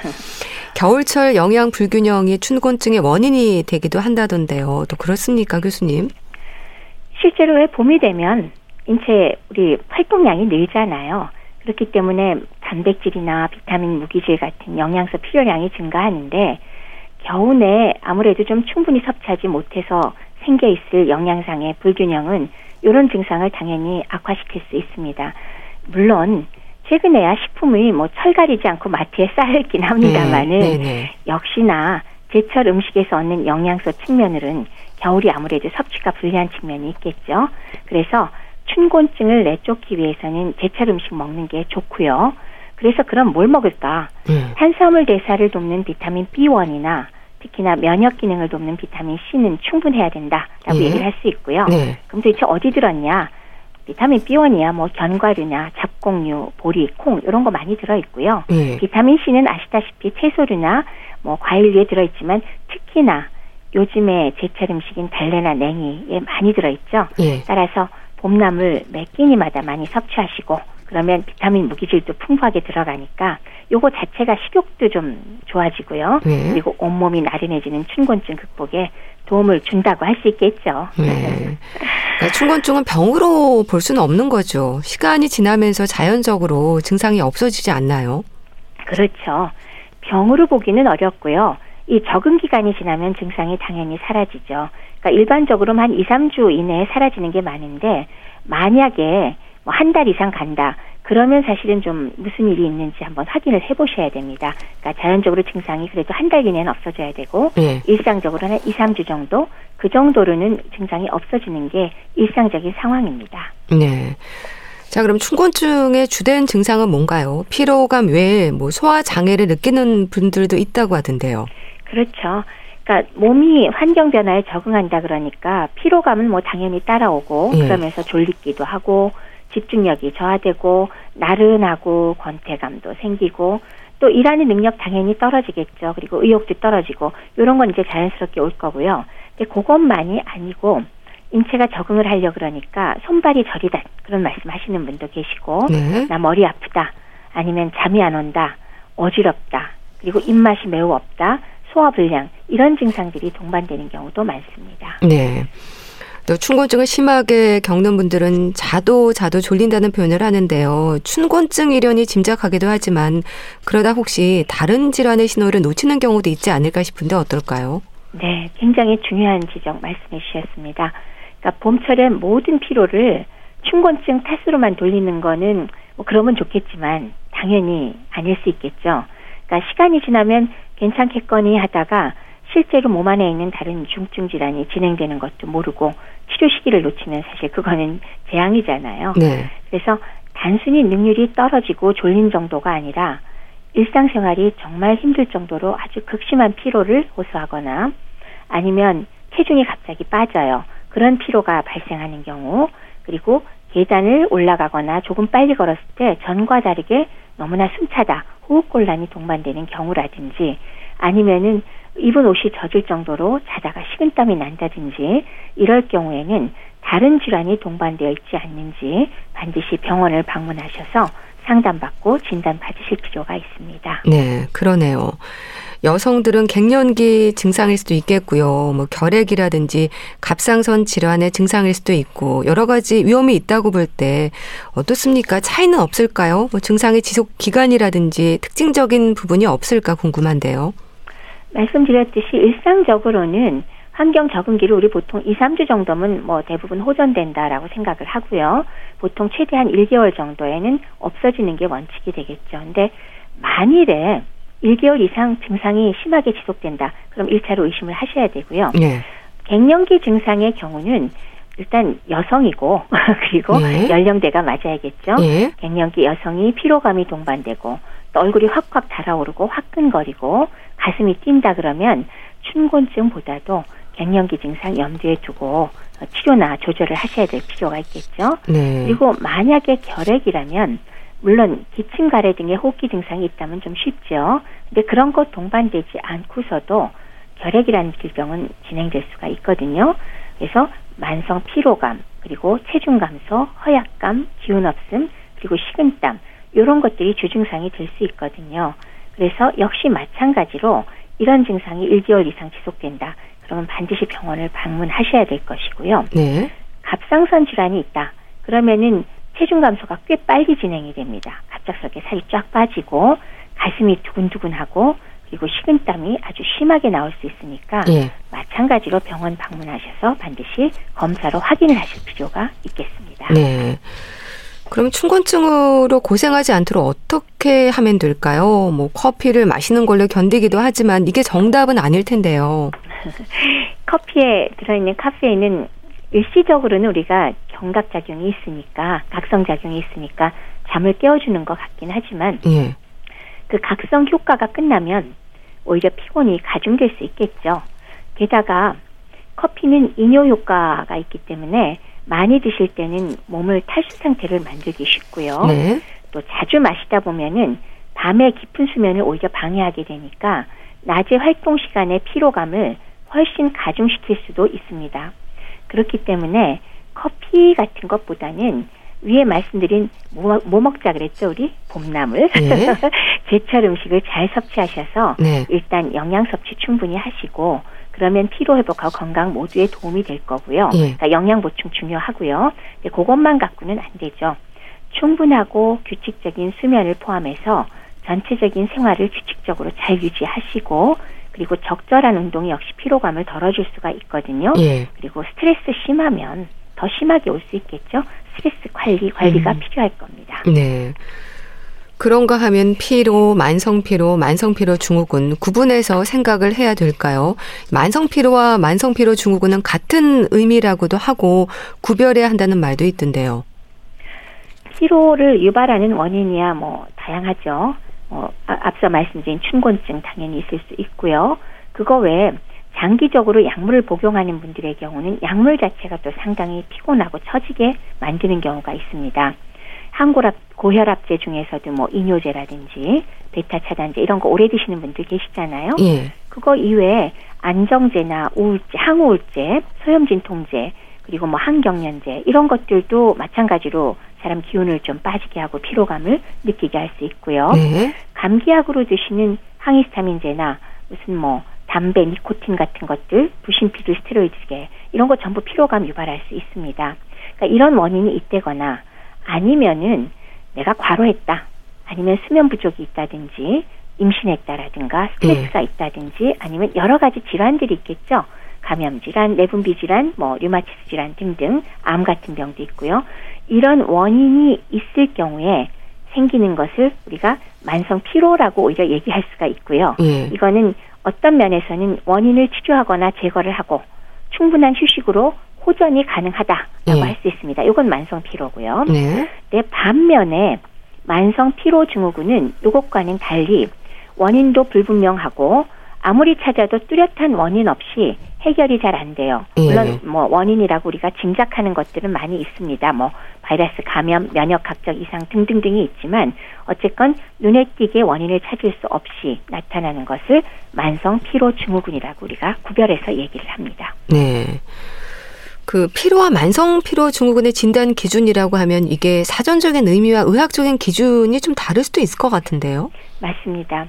겨울철 영양 불균형이 춘곤증의 원인이 되기도 한다던데요. 또 그렇습니까, 교수님? 실제로 왜 봄이 되면 인체 우리 활동량이 늘잖아요. 그렇기 때문에 단백질이나 비타민, 무기질 같은 영양소 필요량이 증가하는데 겨우내 아무래도 좀 충분히 섭취하지 못해서 생겨 있을 영양상의 불균형은 이런 증상을 당연히 악화시킬 수 있습니다. 물론 최근에야 식품이 뭐 철가리지 않고 마트에 쌓여있긴 합니다만은 네, 네, 네. 역시나 제철 음식에서 얻는 영양소 측면으로는 겨울이 아무래도 섭취가 불리한 측면이 있겠죠. 그래서 춘곤증을 내쫓기 위해서는 제철 음식 먹는 게 좋고요. 그래서 그럼 뭘 먹을까? 음. 탄수화물 대사를 돕는 비타민 비 원이나 특히나 면역 기능을 돕는 비타민 씨는 충분해야 된다라고 예. 얘기를 할 수 있고요. 네. 그럼 도대체 어디 들었냐? 비타민 비 원이야 뭐 견과류나 잡곡류, 보리, 콩 이런 거 많이 들어있고요. 예. 비타민 씨는 아시다시피 채소류나 뭐 과일류에 들어있지만 특히나 요즘에 제철 음식인 달래나 냉이에 많이 들어있죠. 예. 따라서 봄나물 매 끼니마다 많이 섭취하시고 그러면 비타민 무기질도 풍부하게 들어가니까 요거 자체가 식욕도 좀 좋아지고요. 네. 그리고 온몸이 나른해지는 춘곤증 극복에 도움을 준다고 할 수 있겠죠. 네. 그러니까 춘곤증은 병으로 볼 수는 없는 거죠. 시간이 지나면서 자연적으로 증상이 없어지지 않나요? 그렇죠. 병으로 보기는 어렵고요. 이 적응 기간이 지나면 증상이 당연히 사라지죠. 그러니까 일반적으로 한 이, 삼 주 이내에 사라지는 게 많은데 만약에 뭐 한 달 이상 간다. 그러면 사실은 좀 무슨 일이 있는지 한번 확인을 해보셔야 됩니다. 그러니까 자연적으로 증상이 그래도 한 달 이내는 없어져야 되고 네. 일상적으로는 이, 삼 주 정도 그 정도로는 증상이 없어지는 게 일상적인 상황입니다. 네. 자, 그럼 춘곤증의 주된 증상은 뭔가요? 피로감 외에 뭐 소화 장애를 느끼는 분들도 있다고 하던데요. 그렇죠. 그러니까 몸이 환경 변화에 적응한다 그러니까 피로감은 뭐 당연히 따라오고 예. 그러면서 졸리기도 하고 집중력이 저하되고 나른하고 권태감도 생기고 또 일하는 능력 당연히 떨어지겠죠. 그리고 의욕도 떨어지고 이런 건 이제 자연스럽게 올 거고요. 근데 그것만이 아니고 인체가 적응을 하려 그러니까 손발이 저리다 그런 말씀하시는 분도 계시고 네. 나 머리 아프다 아니면 잠이 안 온다 어지럽다 그리고 입맛이 매우 없다 소화불량 이런 증상들이 동반되는 경우도 많습니다. 네. 또 춘곤증을 심하게 겪는 분들은 자도 자도 졸린다는 표현을 하는데요. 춘곤증이려니 짐작하기도 하지만 그러다 혹시 다른 질환의 신호를 놓치는 경우도 있지 않을까 싶은데 어떨까요? 네. 굉장히 중요한 지적 말씀해 주셨습니다. 그러니까 봄철에 모든 피로를 춘곤증 탓으로만 돌리는 거는 뭐 그러면 좋겠지만 당연히 아닐 수 있겠죠. 그러니까 시간이 지나면 괜찮겠거니 하다가 실제로 몸 안에 있는 다른 중증 질환이 진행되는 것도 모르고 치료 시기를 놓치면 사실 그거는 재앙이잖아요. 네. 그래서 단순히 능률이 떨어지고 졸린 정도가 아니라 일상생활이 정말 힘들 정도로 아주 극심한 피로를 호소하거나 아니면 체중이 갑자기 빠져요. 그런 피로가 발생하는 경우, 그리고 계단을 올라가거나 조금 빨리 걸었을 때 전과 다르게 너무나 숨차다, 호흡곤란이 동반되는 경우라든지, 아니면은 입은 옷이 젖을 정도로 자다가 식은땀이 난다든지, 이럴 경우에는 다른 질환이 동반되어 있지 않는지 반드시 병원을 방문하셔서 상담받고 진단 받으실 필요가 있습니다. 네, 그러네요. 여성들은 갱년기 증상일 수도 있겠고요. 뭐 결핵이라든지 갑상선 질환의 증상일 수도 있고 여러 가지 위험이 있다고 볼 때 어떻습니까? 차이는 없을까요? 뭐 증상의 지속 기간이라든지 특징적인 부분이 없을까 궁금한데요. 말씀드렸듯이 일상적으로는 환경 적응기를 우리 보통 이, 삼 주 정도면 뭐 대부분 호전된다라고 생각을 하고요. 보통 최대한 일 개월 정도에는 없어지는 게 원칙이 되겠죠. 그런데 만일에 일 개월 이상 증상이 심하게 지속된다. 그럼 일 차로 의심을 하셔야 되고요. 네. 갱년기 증상의 경우는 일단 여성이고 그리고 네. 연령대가 맞아야겠죠. 네. 갱년기 여성이 피로감이 동반되고 또 얼굴이 확확 달아오르고 화끈거리고 가슴이 뛴다 그러면 춘곤증보다도 갱년기 증상 염두에 두고 치료나 조절을 하셔야 될 필요가 있겠죠. 네. 그리고 만약에 결핵이라면 물론 기침, 가래 등의 호흡기 증상이 있다면 좀 쉽죠. 그런데 그런 것 동반되지 않고서도 결핵이라는 질병은 진행될 수가 있거든요. 그래서 만성 피로감, 그리고 체중 감소, 허약감, 기운 없음, 그리고 식은땀 이런 것들이 주증상이 될 수 있거든요. 그래서 역시 마찬가지로 이런 증상이 일 개월 이상 지속된다. 그러면 반드시 병원을 방문하셔야 될 것이고요. 네. 갑상선 질환이 있다. 그러면은 체중 감소가 꽤 빨리 진행이 됩니다. 갑작스럽게 살이 쫙 빠지고 가슴이 두근두근하고 그리고 식은땀이 아주 심하게 나올 수 있으니까 네. 마찬가지로 병원 방문하셔서 반드시 검사로 확인을 하실 필요가 있겠습니다. 네. 그럼 춘곤증으로 고생하지 않도록 어떻게 하면 될까요? 뭐 커피를 마시는 걸로 견디기도 하지만 이게 정답은 아닐 텐데요. 커피에 들어있는 카페인은 일시적으로는 우리가 경각작용이 있으니까 각성작용이 있으니까 잠을 깨워주는 것 같긴 하지만 예. 그 각성 효과가 끝나면 오히려 피곤이 가중될 수 있겠죠. 게다가 커피는 이뇨 효과가 있기 때문에 많이 드실 때는 몸을 탈수 상태를 만들기 쉽고요. 네. 또 자주 마시다 보면은 밤에 깊은 수면을 오히려 방해하게 되니까 낮의 활동 시간의 피로감을 훨씬 가중시킬 수도 있습니다. 그렇기 때문에 커피 같은 것보다는 위에 말씀드린 뭐, 뭐 먹자 그랬죠 우리? 봄나물. 네. 제철 음식을 잘 섭취하셔서 네. 일단 영양 섭취 충분히 하시고 그러면 피로 회복하고 건강 모두에 도움이 될 거고요. 예. 그러니까 영양 보충 중요하고요. 근데 그것만 갖고는 안 되죠. 충분하고 규칙적인 수면을 포함해서 전체적인 생활을 규칙적으로 잘 유지하시고 그리고 적절한 운동이 역시 피로감을 덜어줄 수가 있거든요. 예. 그리고 스트레스 심하면 더 심하게 올 수 있겠죠. 스트레스 관리, 관리가 음. 필요할 겁니다. 네. 그런가 하면 피로, 만성피로, 만성피로 증후군 구분해서 생각을 해야 될까요? 만성피로와 만성피로 증후군은 같은 의미라고도 하고 구별해야 한다는 말도 있던데요. 피로를 유발하는 원인이야 뭐 다양하죠. 뭐 앞서 말씀드린 춘곤증 당연히 있을 수 있고요. 그거 외에 장기적으로 약물을 복용하는 분들의 경우는 약물 자체가 또 상당히 피곤하고 처지게 만드는 경우가 있습니다. 항고혈압, 고혈압제 중에서도 뭐 이뇨제라든지 베타 차단제 이런 거 오래 드시는 분들 계시잖아요. 예. 그거 이외에 안정제나 우울제, 항우울제, 소염진통제 그리고 뭐 항경련제 이런 것들도 마찬가지로 사람 기운을 좀 빠지게 하고 피로감을 느끼게 할 수 있고요. 예. 감기약으로 드시는 항히스타민제나 무슨 뭐 담배, 니코틴 같은 것들, 부신피들, 스테로이드제 이런 거 전부 피로감 유발할 수 있습니다. 그러니까 이런 원인이 있대거나 아니면은 내가 과로했다. 아니면 수면 부족이 있다든지 임신했다라든가 스트레스가 네. 있다든지 아니면 여러 가지 질환들이 있겠죠. 감염 질환, 내분비 질환, 뭐 류마티스 질환 등등 암 같은 병도 있고요. 이런 원인이 있을 경우에 생기는 것을 우리가 만성 피로라고 오히려 얘기할 수가 있고요. 네. 이거는 어떤 면에서는 원인을 치료하거나 제거를 하고 충분한 휴식으로 호전이 가능하다라고 네. 할 수 있습니다. 이건 만성 피로고요. 네. 네, 반면에 만성 피로 증후군은 이것과는 달리 원인도 불분명하고 아무리 찾아도 뚜렷한 원인 없이 해결이 잘 안 돼요. 물론 뭐 원인이라고 우리가 짐작하는 것들은 많이 있습니다. 뭐 바이러스 감염, 면역학적 이상 등등등이 있지만 어쨌건 눈에 띄게 원인을 찾을 수 없이 나타나는 것을 만성 피로 증후군이라고 우리가 구별해서 얘기를 합니다. 네. 그 피로와 만성 피로 증후군의 진단 기준이라고 하면 이게 사전적인 의미와 의학적인 기준이 좀 다를 수도 있을 것 같은데요. 맞습니다.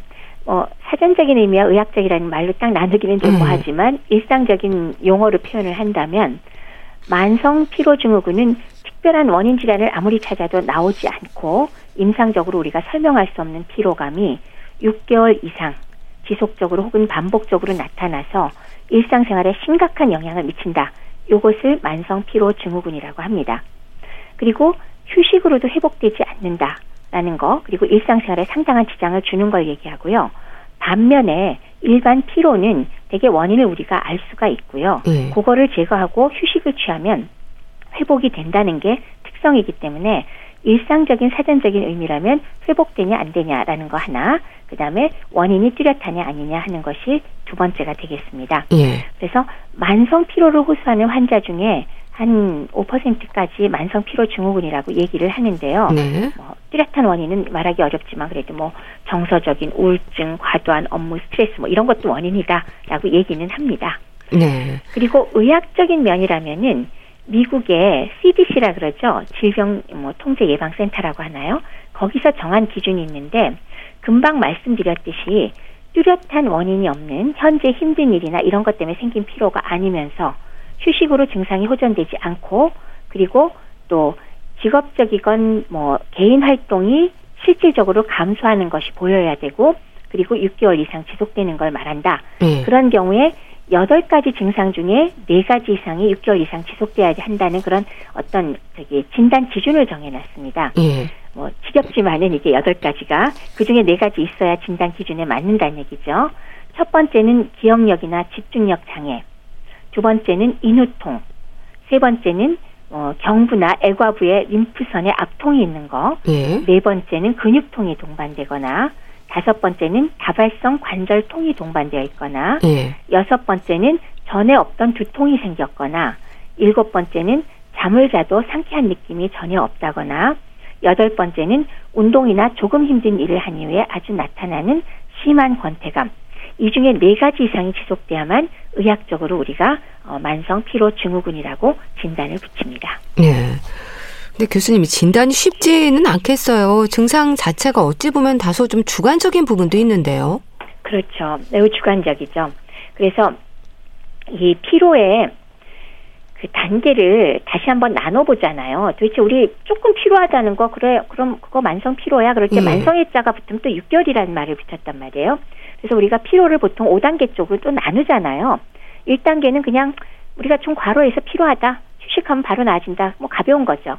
어, 사전적인 의미와 의학적이라는 말로 딱 나누기는 좀 뭐하지만 음. 일상적인 용어로 표현을 한다면 만성 피로 증후군은 특별한 원인 질환을 아무리 찾아도 나오지 않고 임상적으로 우리가 설명할 수 없는 피로감이 육 개월 이상 지속적으로 혹은 반복적으로 나타나서 일상생활에 심각한 영향을 미친다. 이것을 만성 피로 증후군이라고 합니다. 그리고 휴식으로도 회복되지 않는다. 라는 거, 그리고 일상생활에 상당한 지장을 주는 걸 얘기하고요. 반면에 일반 피로는 되게 원인을 우리가 알 수가 있고요. 네. 그거를 제거하고 휴식을 취하면 회복이 된다는 게 특성이기 때문에 일상적인 사전적인 의미라면 회복되냐 안 되냐라는 거 하나, 그 다음에 원인이 뚜렷하냐 아니냐 하는 것이 두 번째가 되겠습니다. 네. 그래서 만성 피로를 호소하는 환자 중에 한 오 퍼센트까지 만성 피로 증후군이라고 얘기를 하는데요. 네. 뭐, 뚜렷한 원인은 말하기 어렵지만 그래도 뭐 정서적인 우울증, 과도한 업무 스트레스 뭐 이런 것도 원인이다라고 얘기는 합니다. 네. 그리고 의학적인 면이라면은 미국의 씨디씨라 그러죠. 질병 뭐 통제 예방 센터라고 하나요? 거기서 정한 기준이 있는데 금방 말씀드렸듯이 뚜렷한 원인이 없는 현재 힘든 일이나 이런 것 때문에 생긴 피로가 아니면서 휴식으로 증상이 호전되지 않고 그리고 또 직업적이건 뭐 개인 활동이 실질적으로 감소하는 것이 보여야 되고 그리고 육 개월 이상 지속되는 걸 말한다. 네. 그런 경우에 여덟 가지 증상 중에 네 가지 이상이 육 개월 이상 지속돼야 한다는 그런 어떤 저기 진단 기준을 정해놨습니다. 네. 뭐 지겹지만은 이게 여덟 가지가 그중에 네 가지 있어야 진단 기준에 맞는다는 얘기죠. 첫 번째는 기억력이나 집중력 장애, 두 번째는 인후통, 세 번째는 어, 경부나 애과부에 림프선에 압통이 있는 거, 네. 네 번째는 근육통이 동반되거나, 다섯 번째는 다발성 관절통이 동반되어 있거나, 네. 여섯 번째는 전에 없던 두통이 생겼거나, 일곱 번째는 잠을 자도 상쾌한 느낌이 전혀 없다거나, 여덟 번째는 운동이나 조금 힘든 일을 한 이후에 아주 나타나는 심한 권태감, 이 중에 네 가지 이상이 지속돼야만 의학적으로 우리가 만성 피로 증후군이라고 진단을 붙입니다. 네. 근데 교수님, 진단이 쉽지는 않겠어요. 증상 자체가 어찌 보면 다소 좀 주관적인 부분도 있는데요. 그렇죠. 매우 주관적이죠. 그래서 이 피로의 그 단계를 다시 한번 나눠보잖아요. 도대체 우리 조금 피로하다는 거, 그래, 그럼 그거 만성 피로야. 그럴 때 예. 만성의 자가 붙으면 또 육 개월이라는 말을 붙였단 말이에요. 그래서 우리가 피로를 보통 오 단계 쪽으로 또 나누잖아요. 일 단계는 그냥 우리가 좀 과로해서 피로하다. 휴식하면 바로 나아진다. 뭐 가벼운 거죠.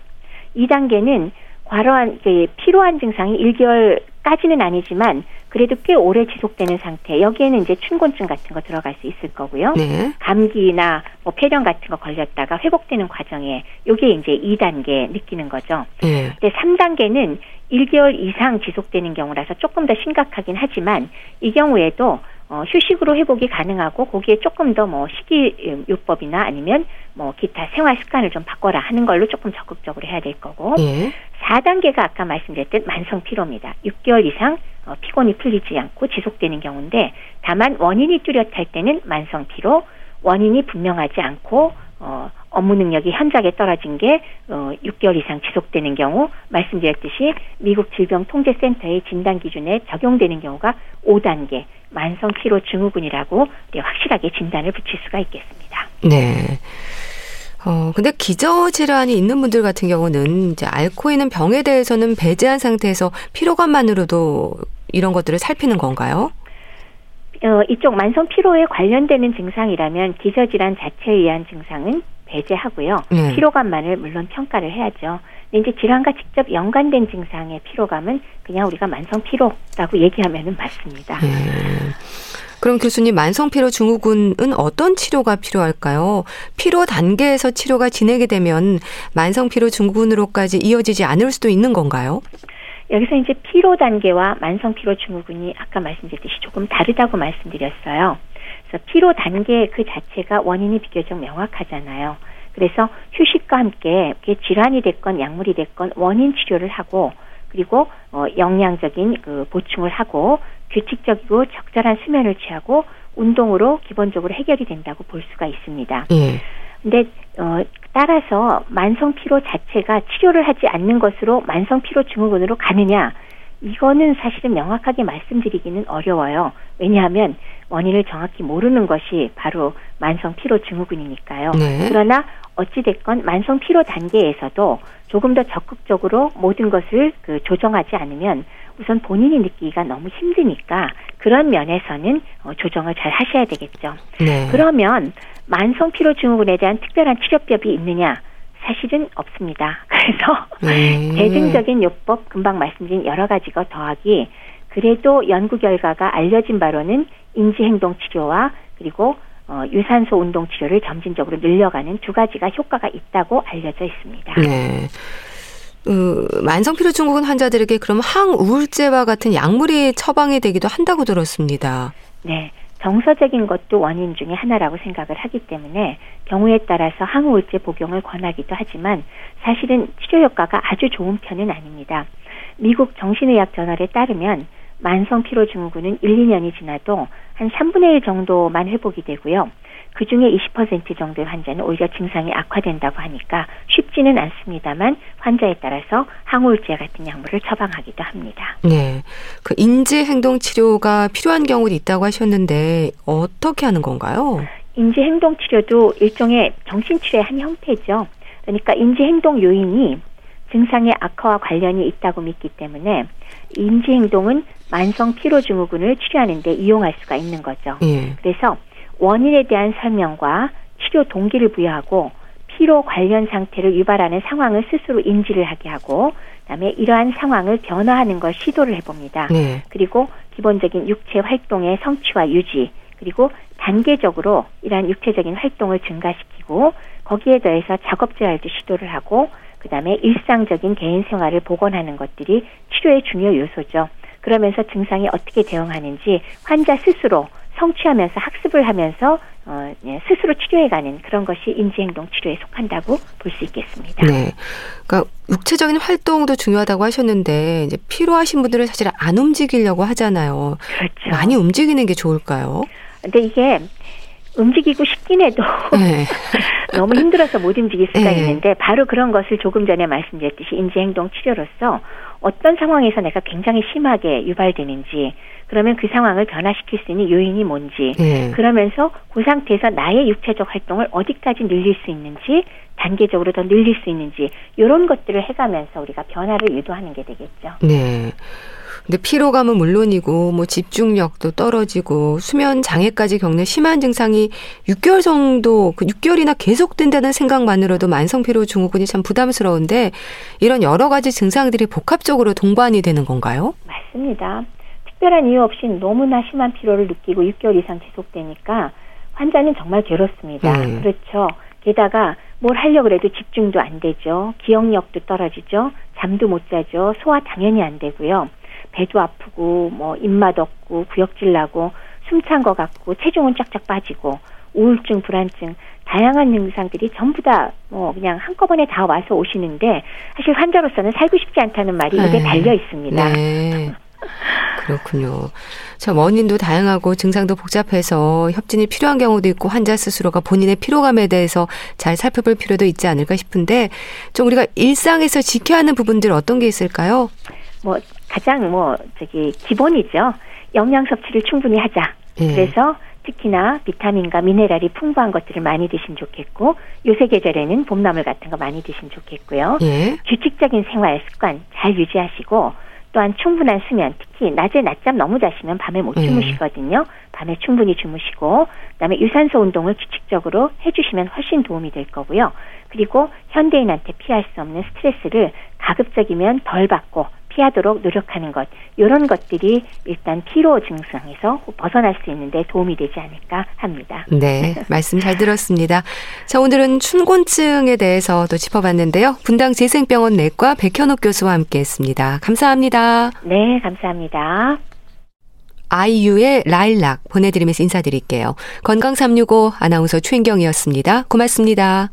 이 단계는 과로한, 피로한 증상이 일 개월까지는 아니지만 그래도 꽤 오래 지속되는 상태. 여기에는 이제 춘곤증 같은 거 들어갈 수 있을 거고요. 네. 감기나 뭐 폐렴 같은 거 걸렸다가 회복되는 과정에 이게 이제 이 단계 느끼는 거죠. 네. 근데 삼 단계는 일 개월 이상 지속되는 경우라서 조금 더 심각하긴 하지만 이 경우에도 어, 휴식으로 회복이 가능하고 거기에 조금 더 뭐 식이요법이나 아니면 뭐 기타 생활 습관을 좀 바꿔라 하는 걸로 조금 적극적으로 해야 될 거고 예. 사 단계가 아까 말씀드렸듯 만성 피로입니다. 육 개월 이상 어, 피곤이 풀리지 않고 지속되는 경우인데 다만 원인이 뚜렷할 때는 만성 피로, 원인이 분명하지 않고 어, 업무 능력이 현저하게 떨어진 게 어, 육 개월 이상 지속되는 경우 말씀드렸듯이 미국 질병통제센터의 진단 기준에 적용되는 경우가 오 단계 만성 피로 증후군이라고 확실하게 진단을 붙일 수가 있겠습니다. 네. 어, 근데 기저질환이 있는 분들 같은 경우는 이제 앓고 있는 병에 대해서는 배제한 상태에서 피로감만으로도 이런 것들을 살피는 건가요? 어, 이쪽 만성 피로에 관련되는 증상이라면 기저질환 자체에 의한 증상은 배제하고요. 네. 피로감만을 물론 평가를 해야죠. 근데 이제 질환과 직접 연관된 증상의 피로감은 그냥 우리가 만성 피로라고 얘기하면은 맞습니다. 네. 그럼 교수님, 만성피로 증후군은 어떤 치료가 필요할까요? 피로 단계에서 치료가 진행이 되면 만성피로 증후군으로까지 이어지지 않을 수도 있는 건가요? 여기서 이제 피로 단계와 만성피로 증후군이 아까 말씀드렸듯이 조금 다르다고 말씀드렸어요. 그래서 피로 단계 그 자체가 원인이 비교적 명확하잖아요. 그래서 휴식과 함께 질환이 됐건 약물이 됐건 원인 치료를 하고, 그리고 어, 영양적인 그 보충을 하고, 규칙적이고 적절한 수면을 취하고, 운동으로 기본적으로 해결이 된다고 볼 수가 있습니다. 예. 근데 어, 따라서 만성피로 자체가 치료를 하지 않는 것으로 만성피로 증후군으로 가느냐, 이거는 사실은 명확하게 말씀드리기는 어려워요. 왜냐하면 원인을 정확히 모르는 것이 바로 만성피로 증후군이니까요. 네. 그러나 어찌됐건 만성피로 단계에서도 조금 더 적극적으로 모든 것을 그 조정하지 않으면 우선 본인이 느끼기가 너무 힘드니까 그런 면에서는 어, 조정을 잘 하셔야 되겠죠. 네. 그러면 만성피로 증후군에 대한 특별한 치료법이 있느냐? 사실은 없습니다. 그래서 음. 대중적인 요법, 금방 말씀드린 여러 가지가 더하기, 그래도 연구 결과가 알려진 바로는 인지행동치료와 그리고 어, 유산소 운동치료를 점진적으로 늘려가는 두 가지가 효과가 있다고 알려져 있습니다. 네. 음, 만성피로 증후군 환자들에게 그럼 항우울제와 같은 약물이 처방이 되기도 한다고 들었습니다. 네. 정서적인 것도 원인 중에 하나라고 생각을 하기 때문에 경우에 따라서 항우울제 복용을 권하기도 하지만 사실은 치료 효과가 아주 좋은 편은 아닙니다. 미국 정신의학 저널에 따르면 만성피로 증후군은 일, 이 년이 지나도 한 삼분의 일 정도만 회복이 되고요. 그중에 이십 퍼센트 정도의 환자는 오히려 증상이 악화된다고 하니까 쉽지는 않습니다만 환자에 따라서 항우울제 같은 약물을 처방하기도 합니다. 네, 그 인지행동치료가 필요한 경우도 있다고 하셨는데 어떻게 하는 건가요? 인지행동치료도 일종의 정신치료의 한 형태죠. 그러니까 인지행동 요인이 증상의 악화와 관련이 있다고 믿기 때문에 인지행동은 만성피로증후군을 치료하는 데 이용할 수가 있는 거죠. 예. 그래서 원인에 대한 설명과 치료 동기를 부여하고 피로 관련 상태를 유발하는 상황을 스스로 인지를 하게 하고, 그다음에 이러한 상황을 변화하는 걸 시도를 해봅니다. 네. 그리고 기본적인 육체 활동의 성취와 유지, 그리고 단계적으로 이러한 육체적인 활동을 증가시키고 거기에 더해서 작업재활도 시도를 하고, 그다음에 일상적인 개인 생활을 복원하는 것들이 치료의 중요 요소죠. 그러면서 증상이 어떻게 대응하는지 환자 스스로 성취하면서 학습을 하면서 어, 예, 스스로 치료해가는 그런 것이 인지행동 치료에 속한다고 볼 수 있겠습니다. 네, 그러니까 육체적인 활동도 중요하다고 하셨는데 이제 피로하신 분들은 사실 안 움직이려고 하잖아요. 그렇죠. 많이 움직이는 게 좋을까요? 근데 이게 움직이고 싶긴 해도 네. 너무 힘들어서 못 움직일 수가 네. 있는데, 바로 그런 것을 조금 전에 말씀드렸듯이 인지행동 치료로서 어떤 상황에서 내가 굉장히 심하게 유발되는지, 그러면 그 상황을 변화시킬 수 있는 요인이 뭔지, 네. 그러면서 그 상태에서 나의 육체적 활동을 어디까지 늘릴 수 있는지, 단계적으로 더 늘릴 수 있는지, 이런 것들을 해가면서 우리가 변화를 유도하는 게 되겠죠. 네. 근데 피로감은 물론이고 뭐 집중력도 떨어지고 수면 장애까지 겪는 심한 증상이 육 개월 정도, 그 육 개월이나 계속된다는 생각만으로도 만성피로 증후군이 참 부담스러운데, 이런 여러 가지 증상들이 복합적으로 동반이 되는 건가요? 맞습니다. 특별한 이유 없이 너무나 심한 피로를 느끼고 육 개월 이상 지속되니까 환자는 정말 괴롭습니다. 음. 그렇죠. 게다가 뭘 하려고 해도 집중도 안 되죠. 기억력도 떨어지죠. 잠도 못 자죠. 소화 당연히 안 되고요. 배도 아프고 뭐 입맛 없고 구역질 나고 숨찬 것 같고 체중은 쫙쫙 빠지고 우울증, 불안증, 다양한 증상들이 전부 다 뭐 그냥 한꺼번에 다 와서 오시는데, 사실 환자로서는 살고 싶지 않다는 말이 입에 달려 있습니다. 네. 그렇군요. 참 원인도 다양하고 증상도 복잡해서 협진이 필요한 경우도 있고, 환자 스스로가 본인의 피로감에 대해서 잘 살펴볼 필요도 있지 않을까 싶은데, 좀 우리가 일상에서 지켜야 하는 부분들 어떤 게 있을까요? 뭐 가장 뭐 저기 기본이죠. 영양 섭취를 충분히 하자. 예. 그래서 특히나 비타민과 미네랄이 풍부한 것들을 많이 드시면 좋겠고, 요새 계절에는 봄나물 같은 거 많이 드시면 좋겠고요. 예. 규칙적인 생활 습관 잘 유지하시고, 또한 충분한 수면, 특히 낮에 낮잠 너무 자시면 밤에 못 주무시거든요. 밤에 충분히 주무시고, 그다음에 유산소 운동을 규칙적으로 해주시면 훨씬 도움이 될 거고요. 그리고 현대인한테 피할 수 없는 스트레스를 가급적이면 덜 받고 피하도록 노력하는 것, 이런 것들이 일단 피로 증상에서 벗어날 수 있는데 도움이 되지 않을까 합니다. 네, 말씀 잘 들었습니다. 자, 오늘은 춘곤증에 대해서 또 짚어봤는데요. 분당재생병원 내과 백현욱 교수와 함께했습니다. 감사합니다. 네, 감사합니다. 아이유의 라일락 보내드리면서 인사드릴게요. 건강삼육오 아나운서 최인경이었습니다. 고맙습니다.